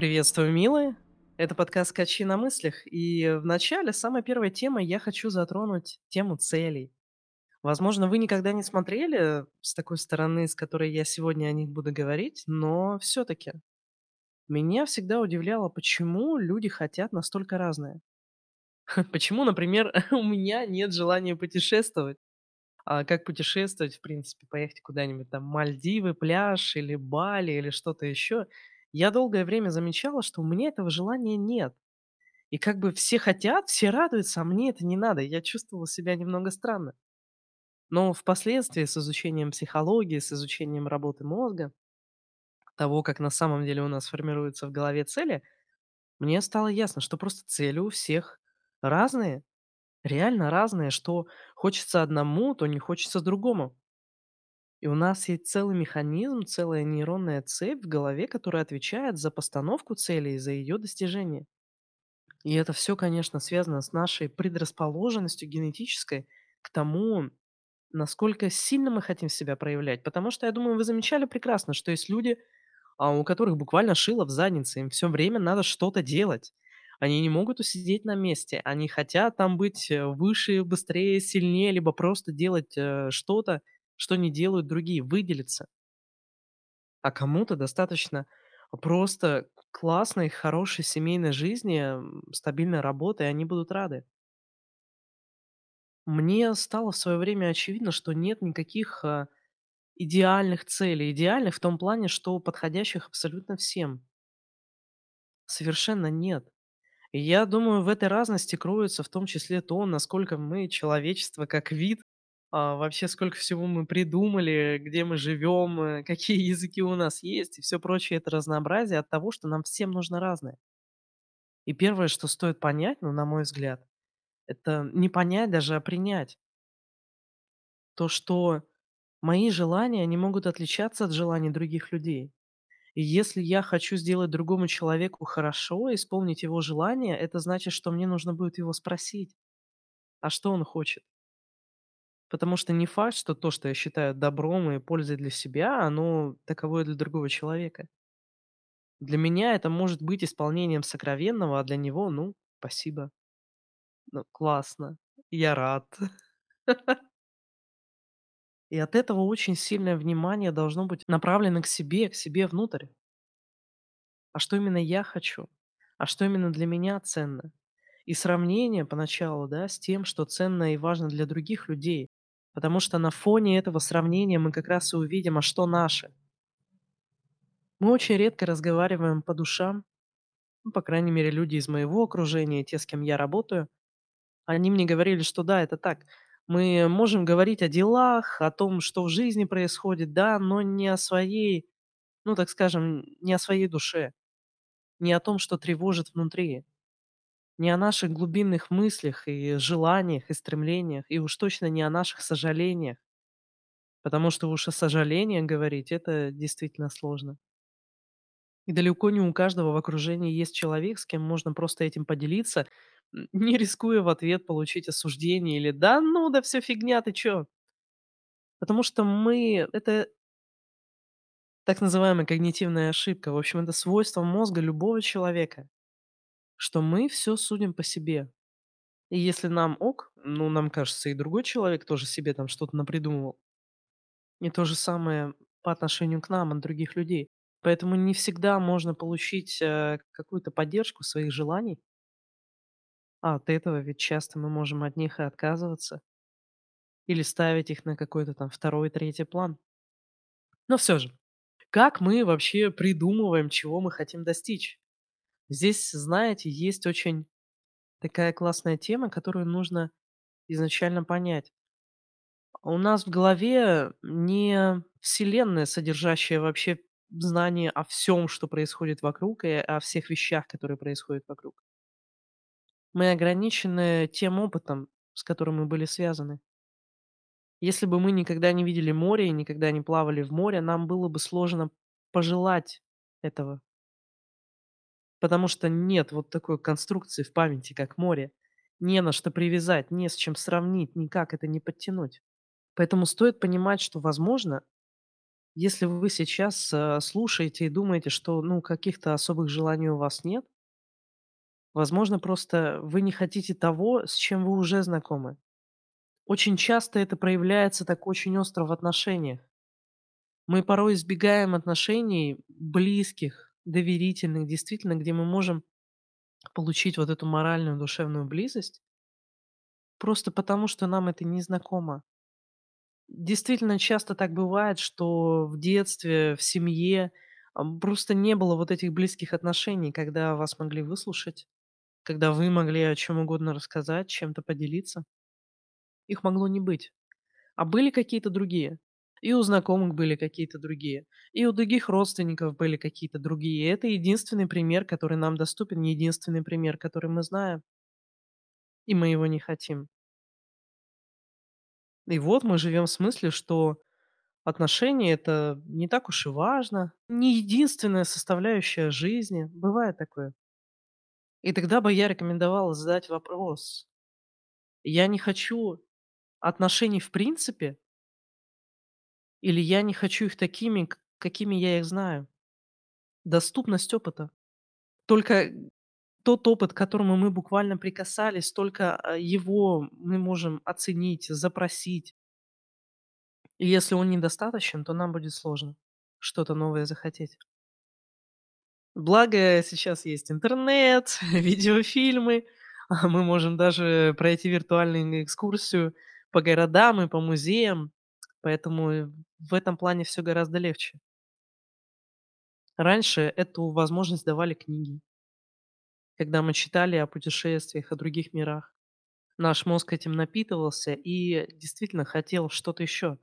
Приветствую, милые. Это подкаст «Качи на мыслях». И в начале, самой первой темы, я хочу затронуть тему целей. Возможно, вы никогда не смотрели с такой стороны, с которой я сегодня о них буду говорить, но все-таки меня всегда удивляло, почему люди хотят настолько разное. Почему, например, у меня нет желания путешествовать? А как путешествовать, в принципе, поехать куда-нибудь там, Мальдивы, пляж или Бали или что-то еще. Я долгое время замечала, что у меня этого желания нет. И как бы все хотят, все радуются, а мне это не надо. Я чувствовала себя немного странно. Но впоследствии с изучением психологии, с изучением работы мозга, того, как на самом деле у нас формируются в голове цели, мне стало ясно, что просто цели у всех разные, реально разные, что хочется одному, то не хочется другому. И у нас есть целый механизм, целая нейронная цепь в голове, которая отвечает за постановку цели и за ее достижение. И это все, конечно, связано с нашей предрасположенностью генетической к тому, насколько сильно мы хотим себя проявлять. Потому что, я думаю, вы замечали прекрасно, что есть люди, у которых буквально шило в заднице, им все время надо что-то делать. Они не могут усидеть на месте, они хотят там быть выше, быстрее, сильнее, либо просто делать что-то, что не делают другие, выделиться. А кому-то достаточно просто классной, хорошей семейной жизни, стабильной работы, и они будут рады. Мне стало в свое время очевидно, что нет никаких идеальных целей. Идеальных в том плане, что подходящих абсолютно всем. Совершенно нет. И я думаю, в этой разности кроется в том числе то, насколько мы, человечество как вид, вообще сколько всего мы придумали, где мы живем, какие языки у нас есть и все прочее. Это разнообразие от того, что нам всем нужно разное. И первое, что стоит понять, ну, на мой взгляд, это не понять даже, а принять. То, что мои желания не могут отличаться от желаний других людей. И если я хочу сделать другому человеку хорошо, исполнить его желание, это значит, что мне нужно будет его спросить, а что он хочет. Потому что не факт, что то, что я считаю добром и пользой для себя, оно таковое для другого человека. Для меня это может быть исполнением сокровенного, а для него, ну, спасибо. Ну, классно. Я рад. И от этого очень сильное внимание должно быть направлено к себе внутрь. А что именно я хочу? А что именно для меня ценно? И сравнение поначалу, да, с тем, что ценно и важно для других людей. Потому что на фоне этого сравнения мы как раз и увидим, а что наше. Мы очень редко разговариваем по душам. Ну, по крайней мере, люди из моего окружения, те, с кем я работаю, они мне говорили, что да, это так. Мы можем говорить о делах, о том, что в жизни происходит, да, но не о своей, ну, так скажем, не о своей душе, не о том, что тревожит внутри, не о наших глубинных мыслях и желаниях, и стремлениях, и уж точно не о наших сожалениях, потому что уж о сожалениях говорить – это действительно сложно. И далеко не у каждого в окружении есть человек, с кем можно просто этим поделиться, не рискуя в ответ получить осуждение или «да ну, да все фигня, ты чё?». Потому что мы… это так называемая когнитивная ошибка, в общем, это свойство мозга любого человека, что мы все судим по себе. И если нам ок, ну, нам кажется, и другой человек тоже себе там что-то напридумывал. И то же самое по отношению к нам от других людей. Поэтому не всегда можно получить какую-то поддержку своих желаний. А от этого ведь часто мы можем от них и отказываться. Или ставить их на какой-то там второй, третий план. Но все же, как мы вообще придумываем, чего мы хотим достичь? Здесь, знаете, есть очень такая классная тема, которую нужно изначально понять. У нас в голове не вселенная, содержащая вообще знание о всем, что происходит вокруг, и о всех вещах, которые происходят вокруг. Мы ограничены тем опытом, с которым мы были связаны. Если бы мы никогда не видели море и никогда не плавали в море, нам было бы сложно пожелать этого. Потому что нет вот такой конструкции в памяти, как море. Не на что привязать, не с чем сравнить, никак это не подтянуть. Поэтому стоит понимать, что, возможно, Если вы сейчас слушаете и думаете, что каких-то особых желаний у вас нет, возможно, просто вы не хотите того, с чем вы уже знакомы. Очень часто это проявляется так очень остро в отношениях. Мы порой избегаем отношений близких, доверительных, действительно, где мы можем получить вот эту моральную, душевную близость, просто потому, что нам это не знакомо. Действительно, часто так бывает, что в детстве, в семье просто не было вот этих близких отношений, когда вас могли выслушать, когда вы могли о чем угодно рассказать, чем-то поделиться. Их могло не быть. А были какие-то другие. И у знакомых были какие-то другие. И у других родственников были какие-то другие. И это единственный пример, который нам доступен, единственный пример, который мы знаем, и мы его не хотим. И вот мы живем с мыслью, что отношения это не так уж и важно, не единственная составляющая жизни. Бывает такое. И тогда бы я рекомендовала задать вопрос. Я не хочу отношений в принципе, или я не хочу их такими, какими я их знаю? Доступность опыта. Только тот опыт, к которому мы буквально прикасались, только его мы можем оценить, запросить. И если он недостаточен, то нам будет сложно что-то новое захотеть. Благо, сейчас есть интернет, видеофильмы. Мы можем даже пройти виртуальную экскурсию по городам и по музеям. Поэтому в этом плане все гораздо легче. Раньше эту возможность давали книги, когда мы читали о путешествиях, о других мирах. Наш мозг этим напитывался и действительно хотел что-то еще,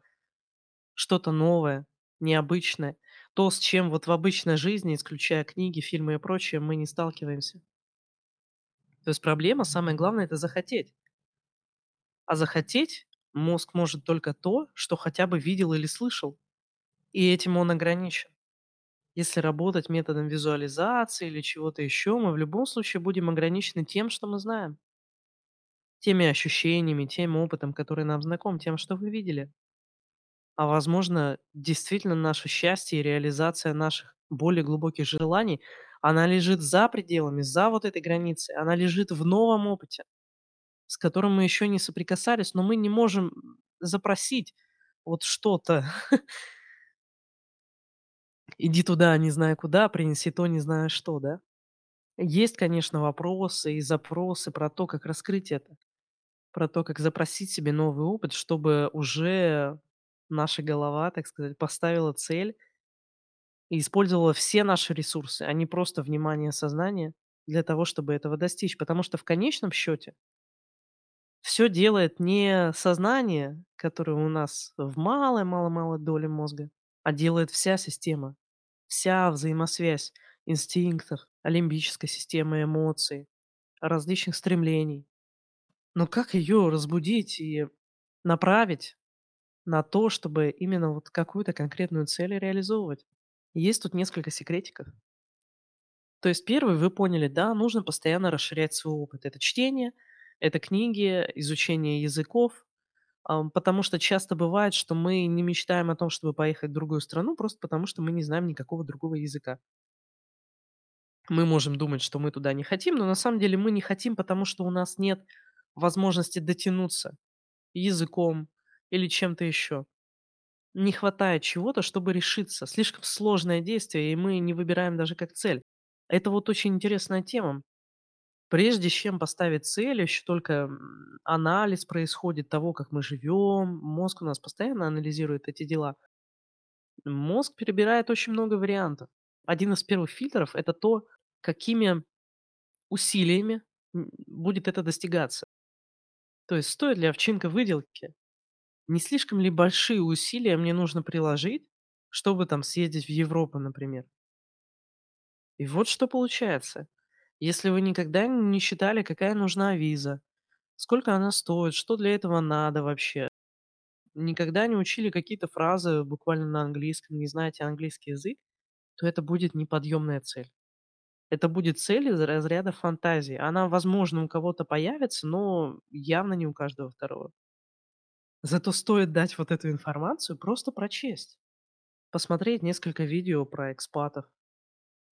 что-то новое, необычное. То, с чем вот в обычной жизни, исключая книги, фильмы и прочее, мы не сталкиваемся. То есть проблема, самое главное, это захотеть. А захотеть мозг может только то, что хотя бы видел или слышал, и этим он ограничен. Если работать методом визуализации или чего-то еще, мы в любом случае будем ограничены тем, что мы знаем, теми ощущениями, тем опытом, который нам знаком, тем, что вы видели. А возможно, действительно наше счастье и реализация наших более глубоких желаний, она лежит за пределами, за вот этой границей, она лежит в новом опыте, с которым мы еще не соприкасались, но мы не можем запросить вот что-то. Иди туда, не знаю куда, принеси то, не знаю что, да? Есть, конечно, вопросы и запросы про то, как раскрыть это, про то, как запросить себе новый опыт, чтобы уже наша голова, так сказать, поставила цель и использовала все наши ресурсы, а не просто внимание сознания для того, чтобы этого достичь. Потому что в конечном счете все делает не сознание, которое у нас в малой-малой-малой доле мозга, а делает вся система, вся взаимосвязь инстинктов, лимбической системы эмоций, различных стремлений. Но как ее разбудить и направить на то, чтобы именно вот какую-то конкретную цель реализовывать? Есть тут несколько секретиков. То есть первый, вы поняли, да, нужно постоянно расширять свой опыт. Это чтение, это книги, изучение языков, потому что часто бывает, что мы не мечтаем о том, чтобы поехать в другую страну, просто потому что мы не знаем никакого другого языка. Мы можем думать, что мы туда не хотим, но на самом деле мы не хотим, потому что у нас нет возможности дотянуться языком или чем-то еще. Не хватает чего-то, чтобы решиться. Слишком сложное действие, и мы не выбираем даже как цель. Это вот очень интересная тема. Прежде чем поставить цель, еще только анализ происходит того, как мы живем. Мозг у нас постоянно анализирует эти дела. Мозг перебирает очень много вариантов. Один из первых фильтров – это то, какими усилиями будет это достигаться. То есть стоит ли овчинка выделки? Не слишком ли большие усилия мне нужно приложить, чтобы там съездить в Европу, например? И вот что получается. Если вы никогда не считали, какая нужна виза, сколько она стоит, что для этого надо вообще, никогда не учили какие-то фразы буквально на английском, не знаете английский язык, то это будет неподъемная цель. Это будет цель из разряда фантазии. Она, возможно, у кого-то появится, но явно не у каждого второго. Зато стоит дать вот эту информацию, просто прочесть. посмотреть несколько видео про экспатов,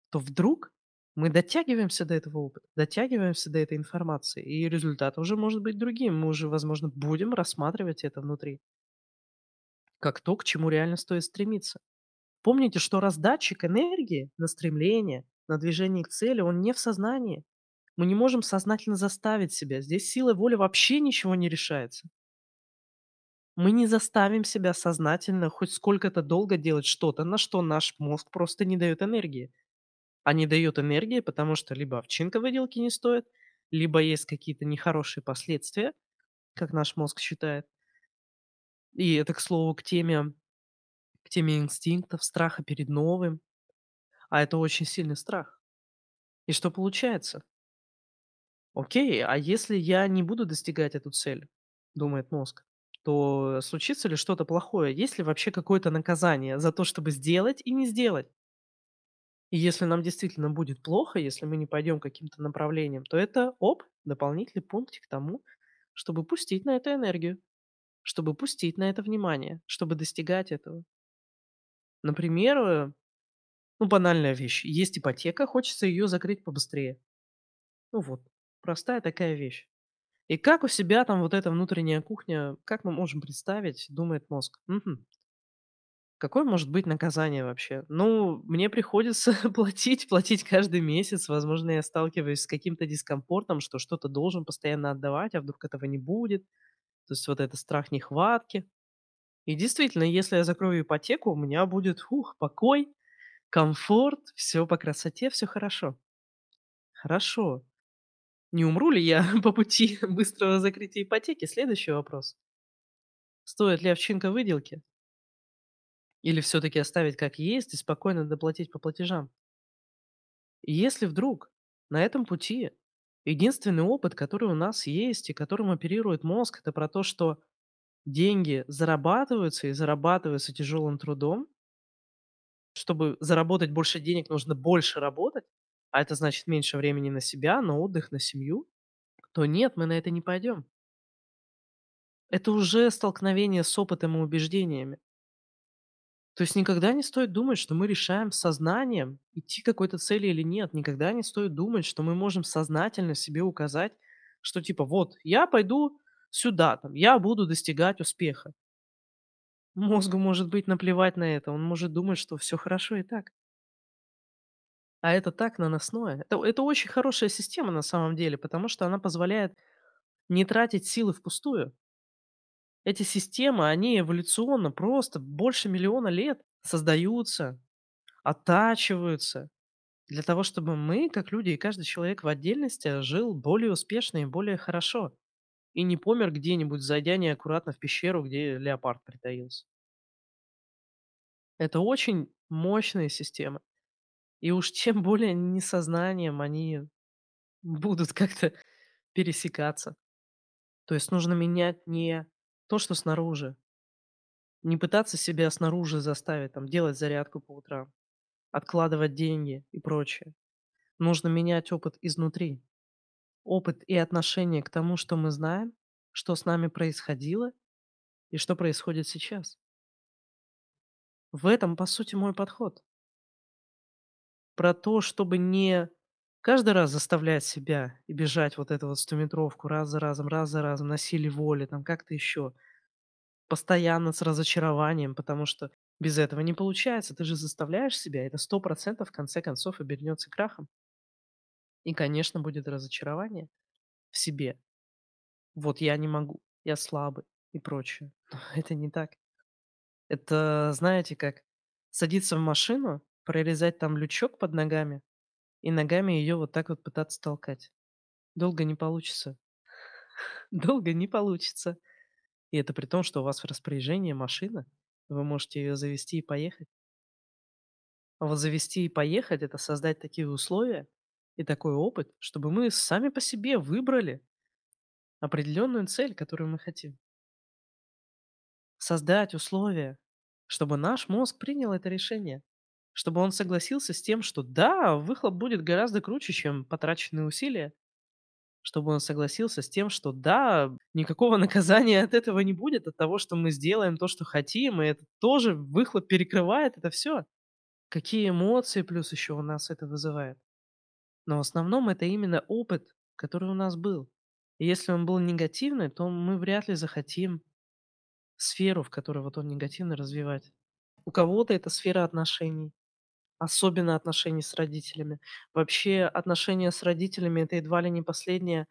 то вдруг мы дотягиваемся до этого опыта, дотягиваемся до этой информации, и результат уже может быть другим. Мы уже, возможно, будем рассматривать это внутри, как то, к чему реально стоит стремиться. Помните, что раздатчик энергии на стремление, на движение к цели, он не в сознании. Мы не можем сознательно заставить себя. Здесь силой воли вообще ничего не решается. Мы не заставим себя сознательно хоть сколько-то долго делать что-то, на что наш мозг просто не дает энергии. А не дает энергии, потому что либо овчинка выделки не стоит, либо есть какие-то нехорошие последствия, как наш мозг считает. И это, к слову, к теме инстинктов, страха перед новым. А это очень сильный страх. И что получается? Окей, а если я не буду достигать эту цель, думает мозг, то случится ли что-то плохое? Есть ли вообще какое-то наказание за то, чтобы сделать и не сделать? И если нам действительно будет плохо, если мы не пойдем каким-то направлением, то это, дополнительный пунктик к тому, чтобы пустить на это энергию, чтобы пустить на это внимание, чтобы достигать этого. Например, банальная вещь. Есть ипотека, хочется ее закрыть побыстрее. Простая такая вещь. И как у себя там вот эта внутренняя кухня, как мы можем представить, думает мозг. Мгм. Какое может быть наказание вообще? Мне приходится платить каждый месяц. Возможно, я сталкиваюсь с каким-то дискомфортом, что что-то должен постоянно отдавать, а вдруг этого не будет. То есть вот это страх нехватки. И действительно, если я закрою ипотеку, у меня будет покой, комфорт, все по красоте, все хорошо. Хорошо. Не умру ли я по пути быстрого закрытия ипотеки? Следующий вопрос. Стоит ли овчинка выделки? Или все-таки оставить как есть и спокойно доплатить по платежам? И если вдруг на этом пути единственный опыт, который у нас есть и которым оперирует мозг, это про то, что деньги зарабатываются и зарабатываются тяжелым трудом. Чтобы заработать больше денег, нужно больше работать, а это значит меньше времени на себя, на отдых, на семью, то нет, мы на это не пойдем. Это уже столкновение с опытом и убеждениями. То есть никогда не стоит думать, что мы решаем сознанием, идти к какой-то цели или нет. Никогда не стоит думать, что мы можем сознательно себе указать, что типа я пойду сюда, там, я буду достигать успеха. Мозгу может быть наплевать на это, он может думать, что все хорошо и так. А это так наносное. Это очень хорошая система на самом деле, потому что она позволяет не тратить силы впустую. Эти системы, они эволюционно просто больше миллиона лет создаются, оттачиваются для того, чтобы мы, как люди и каждый человек в отдельности, жил более успешно и более хорошо. И не помер где-нибудь, зайдя неаккуратно в пещеру, где леопард притаился. Это очень мощные системы. И уж тем более несознанием они будут как-то пересекаться. То есть нужно менять не то, что снаружи. Не пытаться себя снаружи заставить, там, делать зарядку по утрам, откладывать деньги и прочее. Нужно менять опыт изнутри. Опыт и отношение к тому, что мы знаем, что с нами происходило и что происходит сейчас. В этом, по сути, мой подход. Про то, чтобы не каждый раз заставлять себя и бежать вот эту вот 100-метровку раз за разом, на силе воли, там как-то еще, постоянно с разочарованием, потому что без этого не получается. Ты же заставляешь себя, это 100% в конце концов обернется крахом. И, конечно, будет разочарование в себе. Я не могу, я слабый и прочее. Но это не так. Это, знаете, как садиться в машину, прорезать там лючок под ногами и ногами ее вот так вот пытаться толкать. Долго не получится. Долго не получится. И это при том, что у вас в распоряжении машина, вы можете ее завести и поехать. А вот завести и поехать – это создать такие условия, и такой опыт, чтобы мы сами по себе выбрали определенную цель, которую мы хотим. Создать условия, чтобы наш мозг принял это решение, чтобы он согласился с тем, что да, выхлоп будет гораздо круче, чем потраченные усилия, чтобы он согласился с тем, что да, никакого наказания от этого не будет, от того, что мы сделаем то, что хотим, и это тоже выхлоп перекрывает это все. Какие эмоции плюс еще у нас это вызывает. Но в основном это именно опыт, который у нас был. И если он был негативный, то мы вряд ли захотим сферу, в которой вот он негативно развивать. У кого-то это сфера отношений, особенно отношений с родителями. Вообще отношения с родителями — это едва ли не последний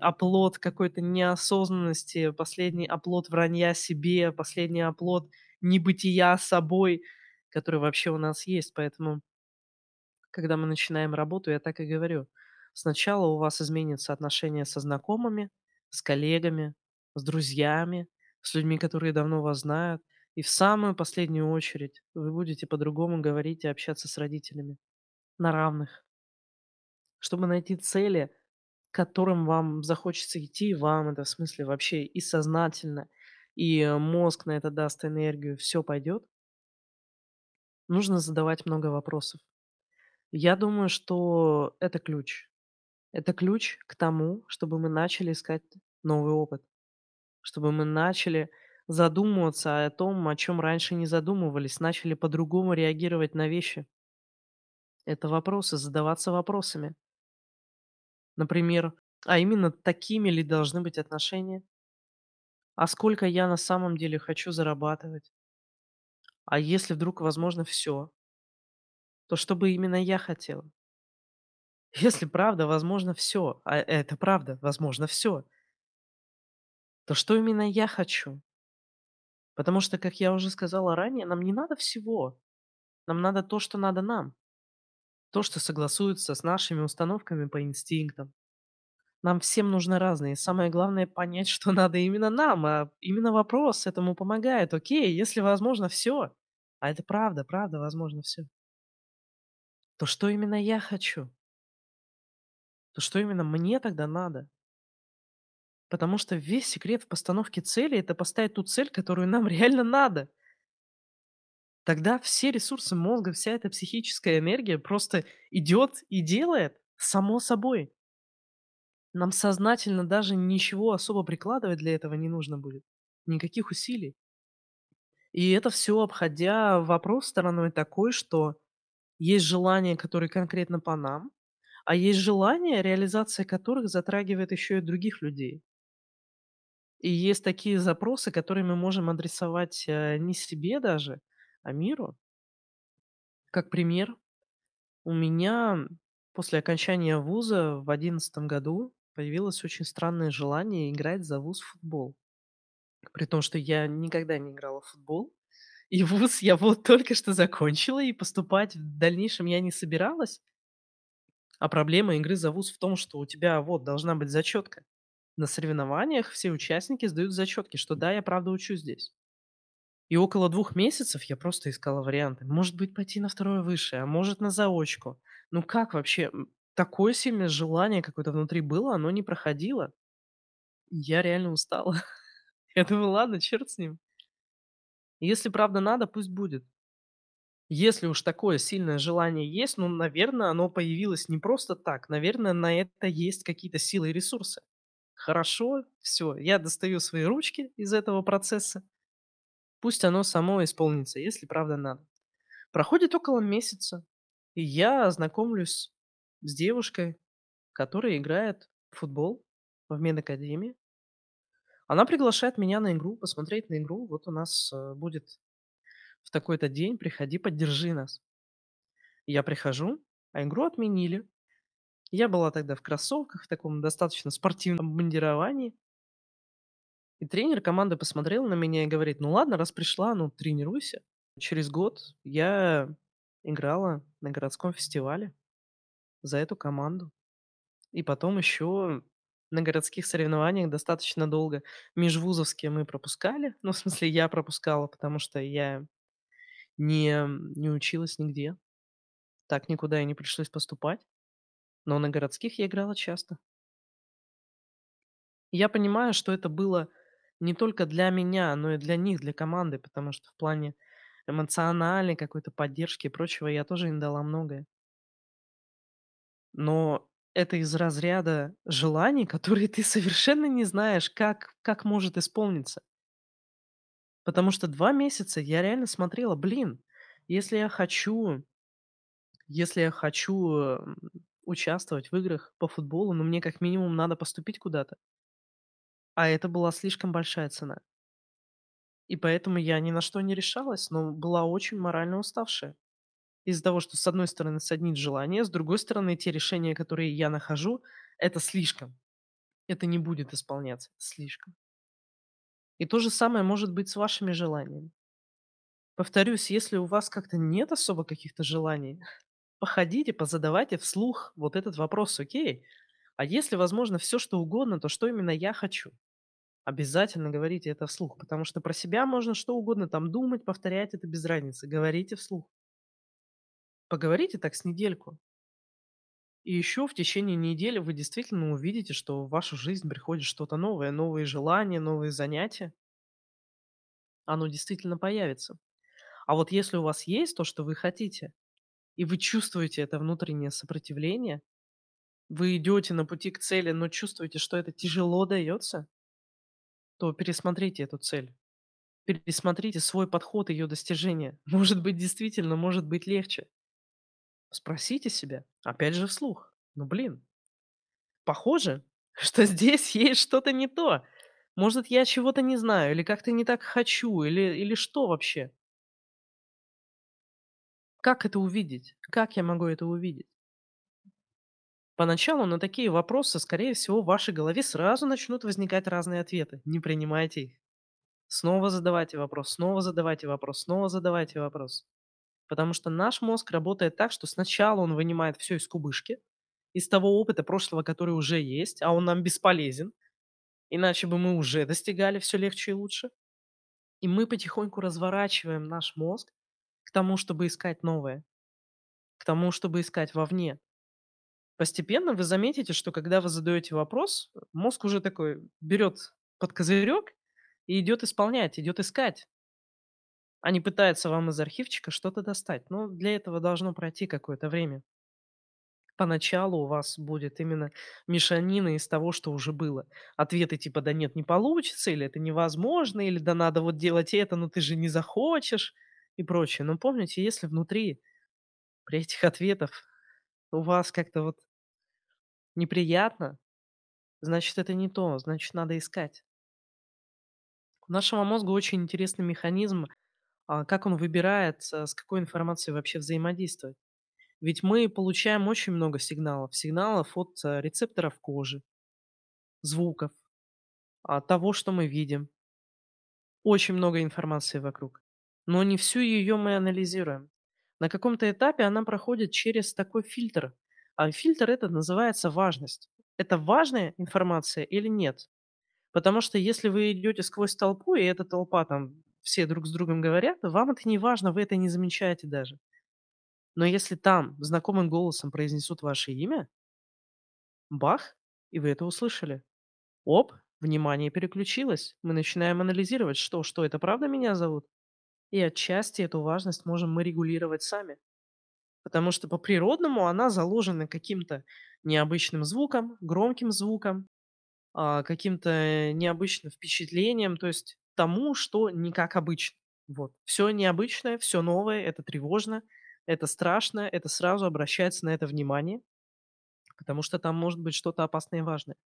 оплот какой-то неосознанности, последний оплот вранья себе, последний оплот небытия собой, который вообще у нас есть. Поэтому, когда мы начинаем работу, я так и говорю. Сначала у вас изменятся отношения со знакомыми, с коллегами, с друзьями, с людьми, которые давно вас знают. И в самую последнюю очередь вы будете по-другому говорить и общаться с родителями на равных, чтобы найти цели, к которым вам захочется идти, и вам это в смысле вообще и сознательно, и мозг на это даст энергию, все пойдет. Нужно задавать много вопросов. Я думаю, что это ключ. Это ключ к тому, чтобы мы начали искать новый опыт, чтобы мы начали задумываться о том, о чем раньше не задумывались, начали по-другому реагировать на вещи. Это вопросы, задаваться вопросами. Например, а именно такими ли должны быть отношения? А сколько я на самом деле хочу зарабатывать? А если вдруг возможно все, то что бы именно я хотела? Если правда, возможно все, а это правда, возможно все, то что именно я хочу? Потому что, как я уже сказала ранее, нам не надо всего. Нам надо то, что надо нам. То, что согласуется с нашими установками по инстинктам. Нам всем нужны разные. И самое главное — понять, что надо именно нам. А именно вопрос этому помогает. Окей, если возможно все, а это правда, правда, возможно все, то что именно я хочу? То что именно мне тогда надо? Потому что весь секрет в постановке цели — это поставить ту цель, которую нам реально надо. Тогда все ресурсы мозга, вся эта психическая энергия просто идет и делает само собой. Нам сознательно даже ничего особо прикладывать для этого не нужно будет. Никаких усилий. И это все обходя вопрос стороной такой, что есть желания, которые конкретно по нам, а есть желания, реализация которых затрагивает еще и других людей. И есть такие запросы, которые мы можем адресовать не себе даже, а миру. Как пример, у меня после окончания вуза в 2011 году появилось очень странное желание играть за вуз в футбол. При том, что я никогда не играла в футбол. И вуз я вот только что закончила, и поступать в дальнейшем я не собиралась. А проблема игры за вуз в том, что у тебя вот должна быть зачетка. На соревнованиях все участники сдают зачетки, что да, я правда учу здесь. И около 2 месяцев я просто искала варианты. Может быть, пойти на второе высшее, а может, на заочку. Ну как вообще? Такое сильное желание какое-то внутри было, оно не проходило. Я реально устала. Я думаю, ладно, черт с ним. Если правда надо, пусть будет. Если уж такое сильное желание есть, ну, наверное, оно появилось не просто так. Наверное, на это есть какие-то силы и ресурсы. Хорошо, все, я достаю свои ручки из этого процесса. Пусть оно само исполнится, если правда надо. Проходит около месяца, и я знакомлюсь с девушкой, которая играет в футбол в медакадемии. Она приглашает меня на игру, посмотреть на игру. Вот у нас будет в такой-то день, приходи, поддержи нас. Я прихожу, а игру отменили. Я была тогда в кроссовках, в таком достаточно спортивном обмундировании. И тренер команды посмотрел на меня и говорит: ну ладно, раз пришла, ну тренируйся. Через год я играла на городском фестивале за эту команду. И потом еще на городских соревнованиях достаточно долго. Межвузовские мы пропускали. Ну, в смысле, я пропускала, потому что я не училась нигде. Так никуда и не пришлось поступать. Но на городских я играла часто. Я понимаю, что это было не только для меня, но и для них, для команды, потому что в плане эмоциональной какой-то поддержки и прочего я тоже им дала многое. Но это из разряда желаний, которые ты совершенно не знаешь, как может исполниться. Потому что 2 месяца я реально смотрела, блин, если я хочу, если я хочу участвовать в играх по футболу, ну мне как минимум надо поступить куда-то. А это была слишком большая цена. И поэтому я ни на что не решалась, но была очень морально уставшая. Из-за того, что с одной стороны соднит желание, с другой стороны те решения, которые я нахожу, это слишком. Это не будет исполняться, это слишком. И то же самое может быть с вашими желаниями. Повторюсь, если у вас как-то нет особо каких-то желаний, походите, позадавайте вслух вот этот вопрос, окей? А если, возможно, все что угодно, то что именно я хочу? Обязательно говорите это вслух, потому что про себя можно что угодно там думать, повторять это без разницы. Говорите вслух. Поговорите так с недельку. И еще в течение недели вы действительно увидите, что в вашу жизнь приходит что-то новое, новые желания, новые занятия. Оно действительно появится. А вот если у вас есть то, что вы хотите, и вы чувствуете это внутреннее сопротивление, вы идете на пути к цели, но чувствуете, что это тяжело дается, то пересмотрите эту цель. Пересмотрите свой подход ее достижения. Может быть, действительно, может быть легче. Спросите себя, опять же вслух. Ну блин, похоже, что здесь есть что-то не то. Может, я чего-то не знаю, или как-то не так хочу, или что вообще? Как это увидеть? Как я могу это увидеть? Поначалу на такие вопросы, скорее всего, в вашей голове сразу начнут возникать разные ответы. Не принимайте их. Снова задавайте вопрос, снова задавайте вопрос, снова задавайте вопрос. Потому что наш мозг работает так, что сначала он вынимает все из кубышки, из того опыта прошлого, который уже есть, а он нам бесполезен, иначе бы мы уже достигали все легче и лучше. И мы потихоньку разворачиваем наш мозг к тому, чтобы искать новое, к тому, чтобы искать вовне. Постепенно вы заметите, что когда вы задаете вопрос, мозг уже такой берет под козырек и идет исполнять, идет искать, а не пытается вам из архивчика что-то достать. Но для этого должно пройти какое-то время. Поначалу у вас будет именно мешанина из того, что уже было. Ответы типа «да нет, не получится», или «это невозможно», или «да надо вот делать это, но ты же не захочешь» и прочее. Но помните, если внутри при этих ответов у вас как-то вот неприятно, значит, это не то, значит, надо искать. У нашего мозга очень интересный механизм, как он выбирает, с какой информацией вообще взаимодействовать. Ведь мы получаем очень много сигналов. Сигналов от рецепторов кожи, звуков, от того, что мы видим. Очень много информации вокруг. Но не всю ее мы анализируем. На каком-то этапе она проходит через такой фильтр. А фильтр этот называется важность. Это важная информация или нет? Потому что если вы идете сквозь толпу, и эта толпа там все друг с другом говорят, вам это не важно, вы это не замечаете даже. Но если там знакомым голосом произнесут ваше имя, бах, и вы это услышали. Оп, внимание переключилось. Мы начинаем анализировать, что это правда меня зовут? И отчасти эту важность можем мы регулировать сами. Потому что по-природному она заложена каким-то необычным звуком, громким звуком, каким-то необычным впечатлением, то есть тому, что не как обычно. Вот. Все необычное, все новое, это тревожно, это страшно, это сразу обращается на это внимание, потому что там может быть что-то опасное и важное.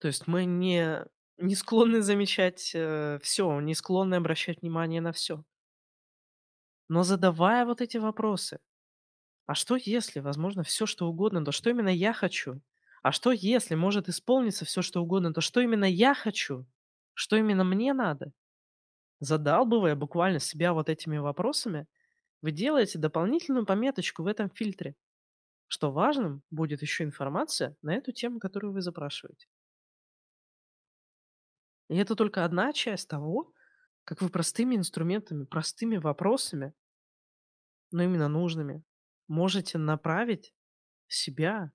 То есть мы не склонны замечать все, не склонны обращать внимание на все. Но задавая вот эти вопросы, а что если, возможно, все что угодно, то что именно я хочу? А что если может исполниться все что угодно, то что именно я хочу? Что именно мне надо? Задалбывая буквально себя вот этими вопросами, вы делаете дополнительную пометочку в этом фильтре, что важным будет еще информация на эту тему, которую вы запрашиваете. И это только одна часть того, как вы простыми инструментами, простыми вопросами, но именно нужными, можете направить себя,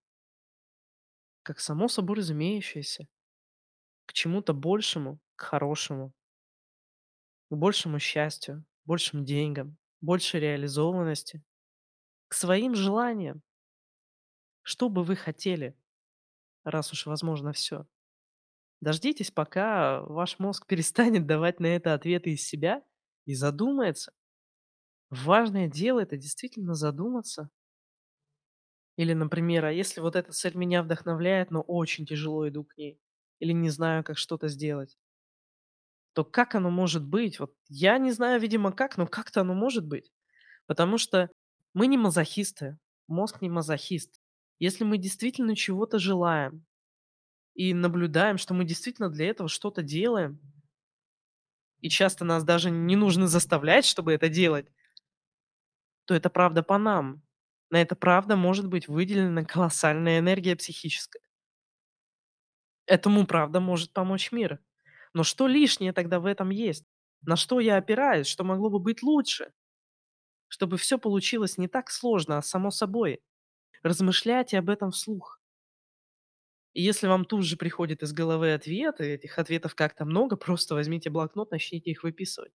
как само собой разумеющееся, к чему-то большему, к хорошему, к большему счастью, большим деньгам, большей реализованности, к своим желаниям. Что бы вы хотели, раз уж возможно все? Дождитесь, пока ваш мозг перестанет давать на это ответы из себя и задумается. Важное дело это действительно задуматься. Или, например, а если вот эта цель меня вдохновляет, но очень тяжело иду к ней, или не знаю, как что-то сделать, то как оно может быть? Вот я не знаю, видимо, как, но как-то оно может быть. Потому что мы не мазохисты, мозг не мазохист. Если мы действительно чего-то желаем и наблюдаем, что мы действительно для этого что-то делаем, и часто нас даже не нужно заставлять, чтобы это делать, то это правда по нам. На это правда может быть выделена колоссальная энергия психическая. Этому правда может помочь мир. Но что лишнее тогда в этом есть? На что я опираюсь? Что могло бы быть лучше? Чтобы все получилось не так сложно, а само собой. Размышляйте об этом вслух. И если вам тут же приходит из головы ответ, и этих ответов как-то много, просто возьмите блокнот, начните их выписывать.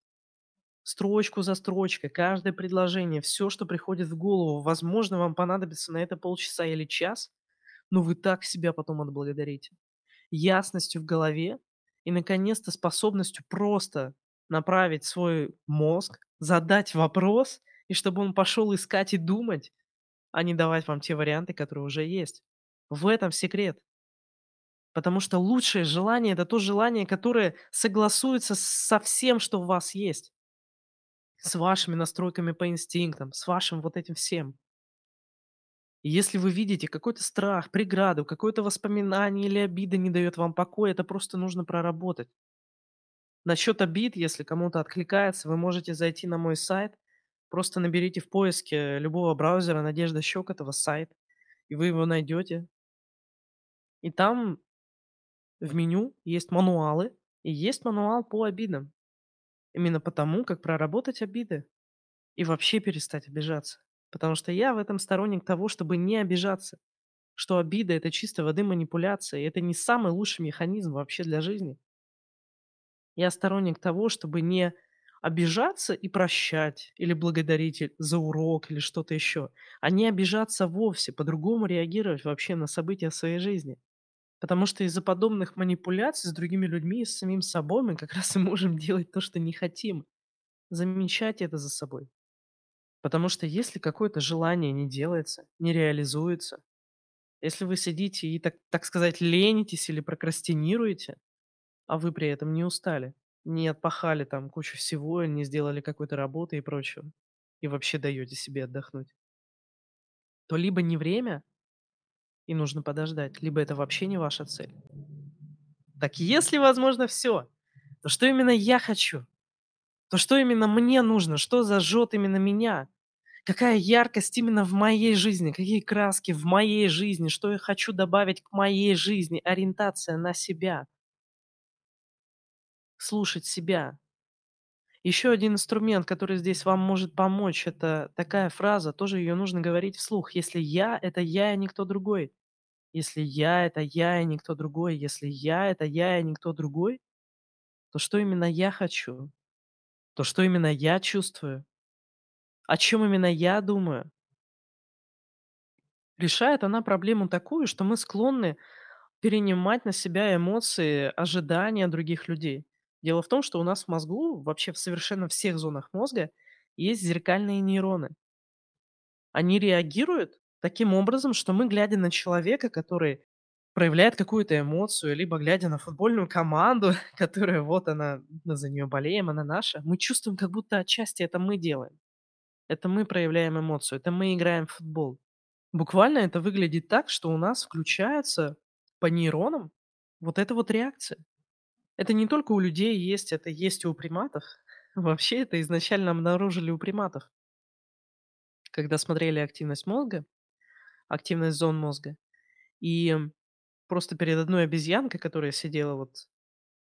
Строчку за строчкой, каждое предложение, все, что приходит в голову. Возможно, вам понадобится на это полчаса или час, но вы так себя потом отблагодарите. Ясностью в голове и, наконец-то, способностью просто направить свой мозг, задать вопрос, и чтобы он пошел искать и думать, а не давать вам те варианты, которые уже есть. В этом секрет. Потому что лучшее желание — это то желание, которое согласуется со всем, что у вас есть. С вашими настройками по инстинктам, с вашим вот этим всем. И если вы видите какой-то страх, преграду, какое-то воспоминание или обида не дает вам покоя, это просто нужно проработать. Насчет обид, если кому-то откликается, вы можете зайти на мой сайт, просто наберите в поиске любого браузера «Надежда Щекотова» сайт, и вы его найдете. И там в меню есть мануалы, и есть мануал по обидам. Именно потому, как проработать обиды и вообще перестать обижаться. Потому что я в этом сторонник того, чтобы не обижаться. Что обида — это чистой воды манипуляция, и это не самый лучший механизм вообще для жизни. Я сторонник того, чтобы не обижаться и прощать, или благодарить за урок, или что-то еще, а не обижаться вовсе, по-другому реагировать вообще на события в своей жизни. Потому что из-за подобных манипуляций с другими людьми и с самим собой мы как раз и можем делать то, что не хотим. Замечать это за собой. Потому что если какое-то желание не делается, не реализуется, если вы сидите и, так сказать, ленитесь или прокрастинируете, а вы при этом не устали, не отпахали там кучу всего, не сделали какой-то работы и прочего, и вообще даете себе отдохнуть, то либо не время, и нужно подождать, либо это вообще не ваша цель. Так если возможно все, то что именно я хочу? То что именно мне нужно? Что зажжет именно меня? Какая яркость именно в моей жизни? Какие краски в моей жизни? Что я хочу добавить к моей жизни? Ориентация на себя. Слушать себя. Еще один инструмент, который здесь вам может помочь, это такая фраза, тоже ее нужно говорить вслух. Если я — это я и никто другой. Если я — это я и никто другой. Если я — это я и никто другой, то что именно я хочу? То, что именно я чувствую? О чем именно я думаю? Решает она проблему такую, что мы склонны перенимать на себя эмоции, ожидания других людей. Дело в том, что у нас в мозгу, вообще в совершенно всех зонах мозга, есть зеркальные нейроны. Они реагируют таким образом, что мы, глядя на человека, который проявляет какую-то эмоцию, либо глядя на футбольную команду, которая вот она, мы за нее болеем, она наша, мы чувствуем, как будто отчасти это мы делаем. Это мы проявляем эмоцию, это мы играем в футбол. Буквально это выглядит так, что у нас включается по нейронам вот эта вот реакция. Это не только у людей есть, это есть и у приматов. Вообще это изначально обнаружили у приматов, когда смотрели активность мозга, активность зон мозга. И просто перед одной обезьянкой, которая сидела вот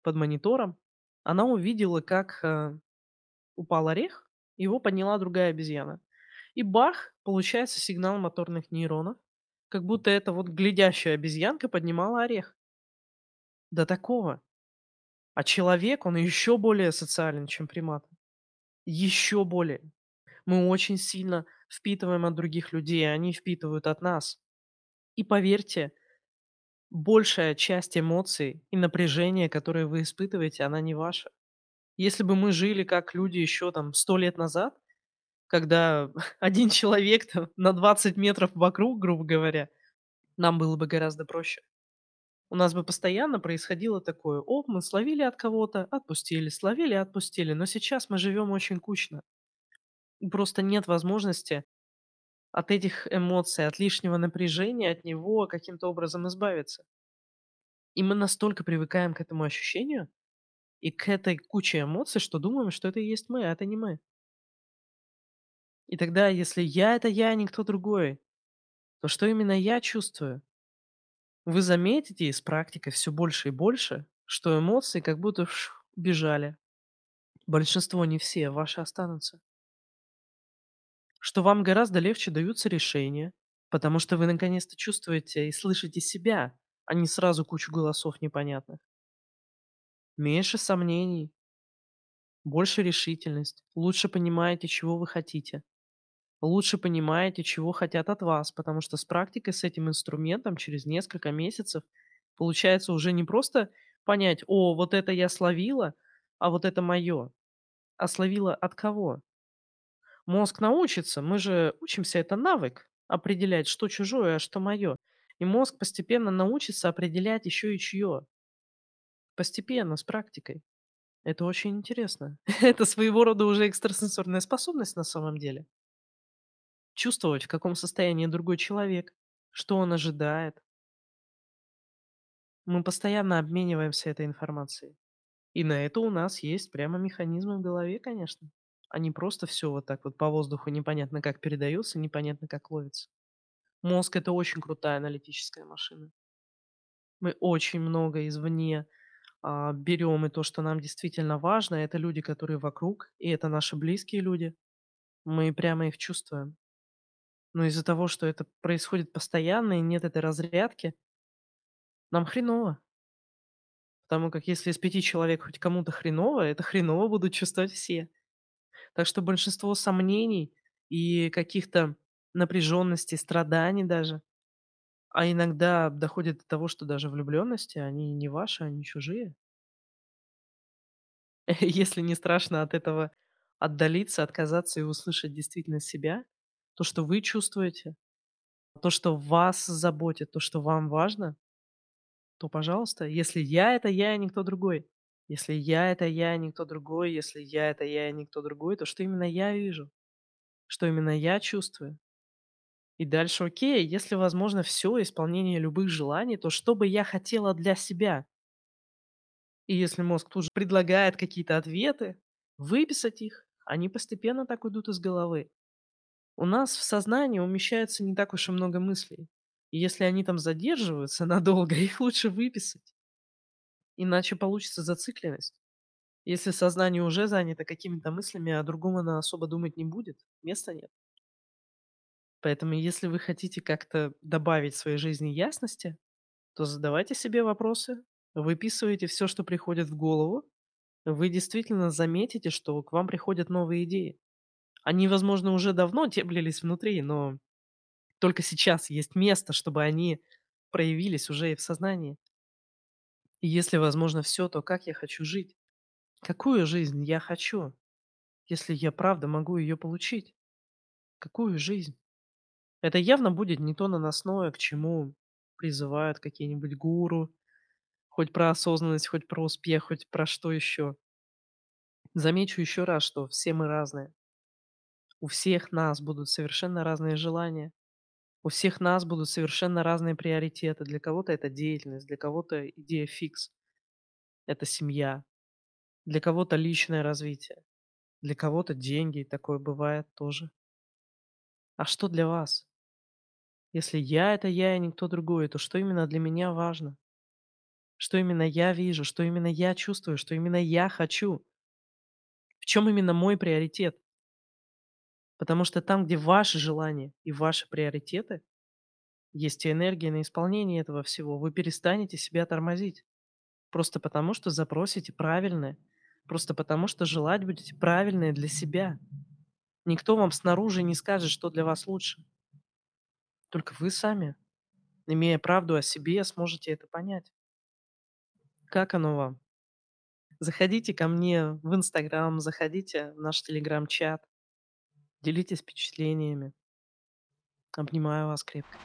под монитором, она увидела, как упал орех, его подняла другая обезьяна. И бах, получается сигнал моторных нейронов, как будто эта вот глядящая обезьянка поднимала орех. До такого. А человек, он еще более социален, чем примат. Еще более. Мы очень сильно впитываем от других людей, а они впитывают от нас. И поверьте, большая часть эмоций и напряжения, которые вы испытываете, она не ваша. Если бы мы жили как люди еще там 100 лет назад, когда один человек там на 20 метров вокруг, грубо говоря, нам было бы гораздо проще. У нас бы постоянно происходило такое: оп, мы словили от кого-то, отпустили, словили, отпустили. Но сейчас мы живем очень кучно. И просто нет возможности от этих эмоций, от лишнего напряжения, от него каким-то образом избавиться. И мы настолько привыкаем к этому ощущению и к этой куче эмоций, что думаем, что это и есть мы, а это не мы. И тогда, если я — это я, а не кто другой, то что именно я чувствую? Вы заметите из практики все больше и больше, что эмоции как будто бежали. Большинство, не все, ваши останутся. Что вам гораздо легче даются решения, потому что вы наконец-то чувствуете и слышите себя, а не сразу кучу голосов непонятных. Меньше сомнений, больше решительность, лучше понимаете, чего вы хотите, лучше понимаете, чего хотят от вас, потому что с практикой, с этим инструментом через несколько месяцев получается уже не просто понять: о, вот это я словила, а вот это мое, а словила от кого. Мозг научится, мы же учимся, это навык, определять, что чужое, а что мое. И мозг постепенно научится определять еще и чье. Постепенно, с практикой. Это очень интересно. Это своего рода уже экстрасенсорная способность на самом деле. Чувствовать, в каком состоянии другой человек, что он ожидает. Мы постоянно обмениваемся этой информацией. И на это у нас есть прямо механизмы в голове, конечно. А не просто все вот так вот по воздуху непонятно как передается, непонятно как ловится. Мозг — это очень крутая аналитическая машина. Мы очень много извне берем, и то, что нам действительно важно, это люди, которые вокруг, и это наши близкие люди. Мы прямо их чувствуем. Но из-за того, что это происходит постоянно и нет этой разрядки, нам хреново. Потому как если из 5 человек хоть кому-то хреново, это хреново будут чувствовать все. Так что большинство сомнений и каких-то напряженностей, страданий даже, а иногда доходит до того, что даже влюбленности, они не ваши, они чужие. Если не страшно от этого отдалиться, отказаться и услышать действительно себя, то, что вы чувствуете, то, что вас заботит, то, что вам важно, то, пожалуйста, если я — это я, а не кто другой. Если я — это я, а не кто другой. Если я — это я, а не кто другой, то что именно я вижу, что именно я чувствую. И дальше окей, если возможно все, исполнение любых желаний, то что бы я хотела для себя? И если мозг тут же предлагает какие-то ответы, выписать их, они постепенно так уйдут из головы. У нас в сознании умещается не так уж и много мыслей. И если они там задерживаются надолго, их лучше выписать. Иначе получится зацикленность. Если сознание уже занято какими-то мыслями, о другом оно особо думать не будет, места нет. Поэтому если вы хотите как-то добавить в своей жизни ясности, то задавайте себе вопросы, выписывайте все, что приходит в голову, вы действительно заметите, что к вам приходят новые идеи. Они, возможно, уже давно теплились внутри, но только сейчас есть место, чтобы они проявились уже и в сознании. И если возможно все, то как я хочу жить? Какую жизнь я хочу, если я правда могу ее получить? Какую жизнь? Это явно будет не то наносное, к чему призывают какие-нибудь гуру, хоть про осознанность, хоть про успех, хоть про что еще. Замечу еще раз, что все мы разные. У всех нас будут совершенно разные желания. У всех нас будут совершенно разные приоритеты. Для кого-то это деятельность, для кого-то идея фикс. Это семья. Для кого-то личное развитие. Для кого-то деньги, и такое бывает тоже. А что для вас? Если я — это я, и никто другой, то что именно для меня важно? Что именно я вижу, что именно я чувствую, что именно я хочу? В чем именно мой приоритет? Потому что там, где ваши желания и ваши приоритеты, есть и энергия на исполнение этого всего. Вы перестанете себя тормозить. Просто потому, что запросите правильное. Просто потому, что желать будете правильное для себя. Никто вам снаружи не скажет, что для вас лучше. Только вы сами. Имея правду о себе, сможете это понять. Как оно вам? Заходите ко мне в Инстаграм, заходите в наш Телеграм-чат, делитесь впечатлениями. Обнимаю вас крепко.